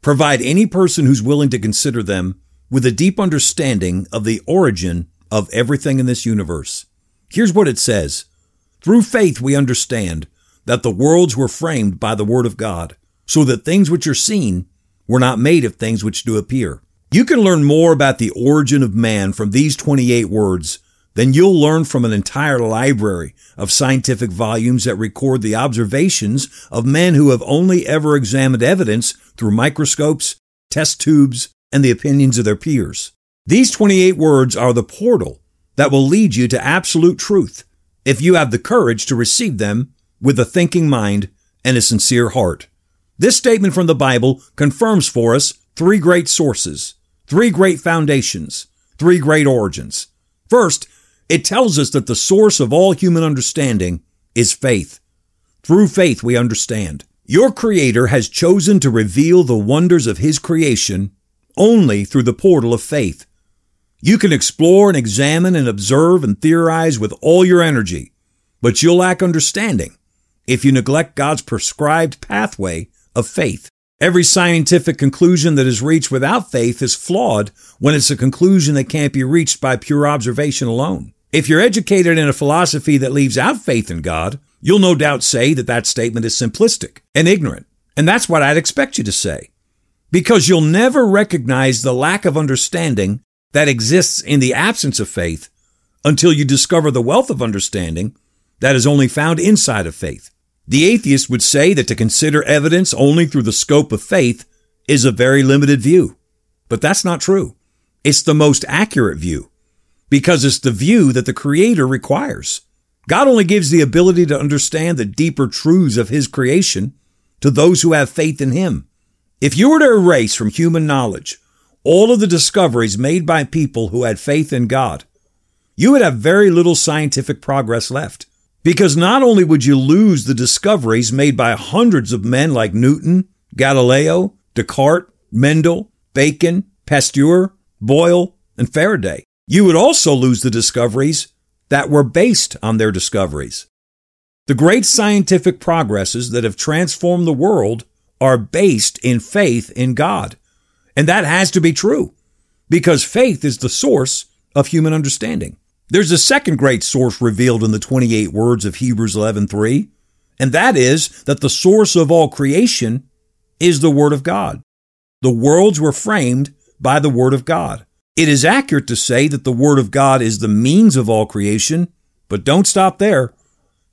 provide any person who's willing to consider them with a deep understanding of the origin of everything in this universe. Here's what it says. Through faith we understand that the worlds were framed by the word of God, so that things which are seen were not made of things which do appear. You can learn more about the origin of man from these 28 words than you'll learn from an entire library of scientific volumes that record the observations of men who have only ever examined evidence through microscopes, test tubes, and the opinions of their peers. These 28 words are the portal that will lead you to absolute truth if you have the courage to receive them with a thinking mind and a sincere heart. This statement from the Bible confirms for us three great sources, three great foundations, three great origins. First, it tells us that the source of all human understanding is faith. Through faith we understand. Your Creator has chosen to reveal the wonders of His creation only through the portal of faith. You can explore and examine and observe and theorize with all your energy, but you'll lack understanding if you neglect God's prescribed pathway of faith. Every scientific conclusion that is reached without faith is flawed when it's a conclusion that can't be reached by pure observation alone. If you're educated in a philosophy that leaves out faith in God, you'll no doubt say that that statement is simplistic and ignorant. And that's what I'd expect you to say, because you'll never recognize the lack of understanding that exists in the absence of faith until you discover the wealth of understanding that is only found inside of faith. The atheist would say that to consider evidence only through the scope of faith is a very limited view. But that's not true. It's the most accurate view, because it's the view that the Creator requires. God only gives the ability to understand the deeper truths of His creation to those who have faith in Him. If you were to erase from human knowledge all of the discoveries made by people who had faith in God, you would have very little scientific progress left. Because not only would you lose the discoveries made by hundreds of men like Newton, Galileo, Descartes, Mendel, Bacon, Pasteur, Boyle, and Faraday, you would also lose the discoveries that were based on their discoveries. The great scientific progresses that have transformed the world are based in faith in God. And that has to be true, because faith is the source of human understanding. There's a second great source revealed in the 28 words of Hebrews 11:3, and that is that the source of all creation is the Word of God. The worlds were framed by the Word of God. It is accurate to say that the Word of God is the means of all creation, but don't stop there.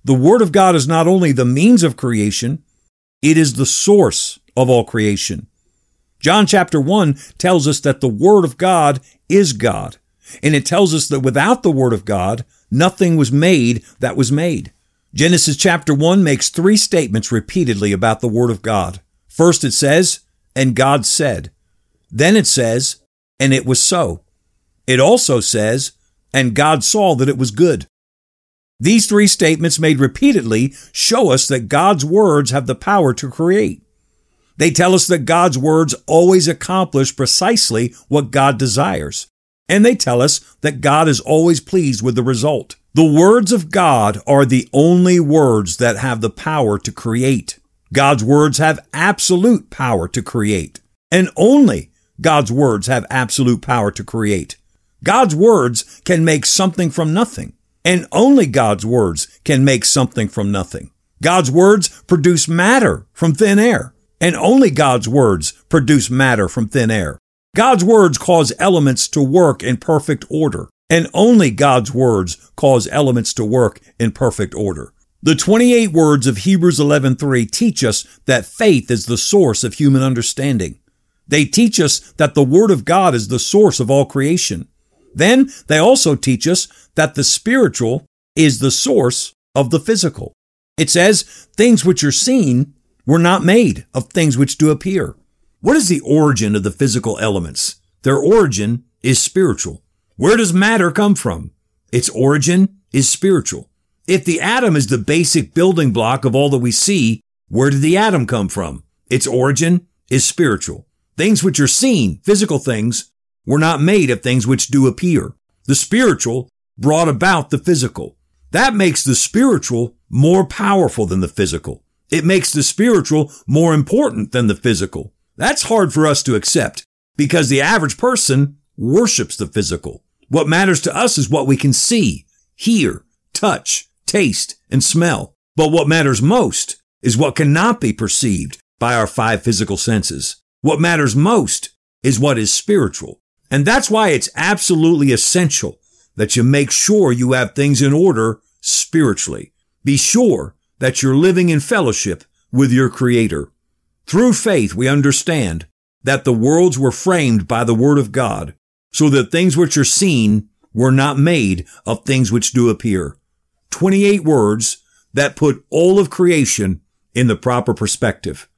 The Word of God is not only the means of creation, it is the source of all creation. John chapter 1 tells us that the Word of God is God. And it tells us that without the Word of God, nothing was made that was made. Genesis chapter 1 makes three statements repeatedly about the Word of God. First it says, and God said. Then it says, and it was so. It also says, and God saw that it was good. These three statements made repeatedly show us that God's words have the power to create. They tell us that God's words always accomplish precisely what God desires. And they tell us that God is always pleased with the result. The words of God are the only words that have the power to create. God's words have absolute power to create. And only God's words have absolute power to create. God's words can make something from nothing. And only God's words can make something from nothing. God's words produce matter from thin air. And only God's words produce matter from thin air. God's words cause elements to work in perfect order, and only God's words cause elements to work in perfect order. The 28 words of Hebrews 11:3 teach us that faith is the source of human understanding. They teach us that the Word of God is the source of all creation. Then they also teach us that the spiritual is the source of the physical. It says, things which are seen were not made of things which do appear. What is the origin of the physical elements? Their origin is spiritual. Where does matter come from? Its origin is spiritual. If the atom is the basic building block of all that we see, where did the atom come from? Its origin is spiritual. Things which are seen, physical things, were not made of things which do appear. The spiritual brought about the physical. That makes the spiritual more powerful than the physical. It makes the spiritual more important than the physical. That's hard for us to accept because the average person worships the physical. What matters to us is what we can see, hear, touch, taste, and smell. But what matters most is what cannot be perceived by our five physical senses. What matters most is what is spiritual. And that's why it's absolutely essential that you make sure you have things in order spiritually. Be sure that you're living in fellowship with your Creator. Through faith, we understand that the worlds were framed by the Word of God, so that things which are seen were not made of things which do appear. 28 words that put all of creation in the proper perspective.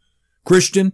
Christian,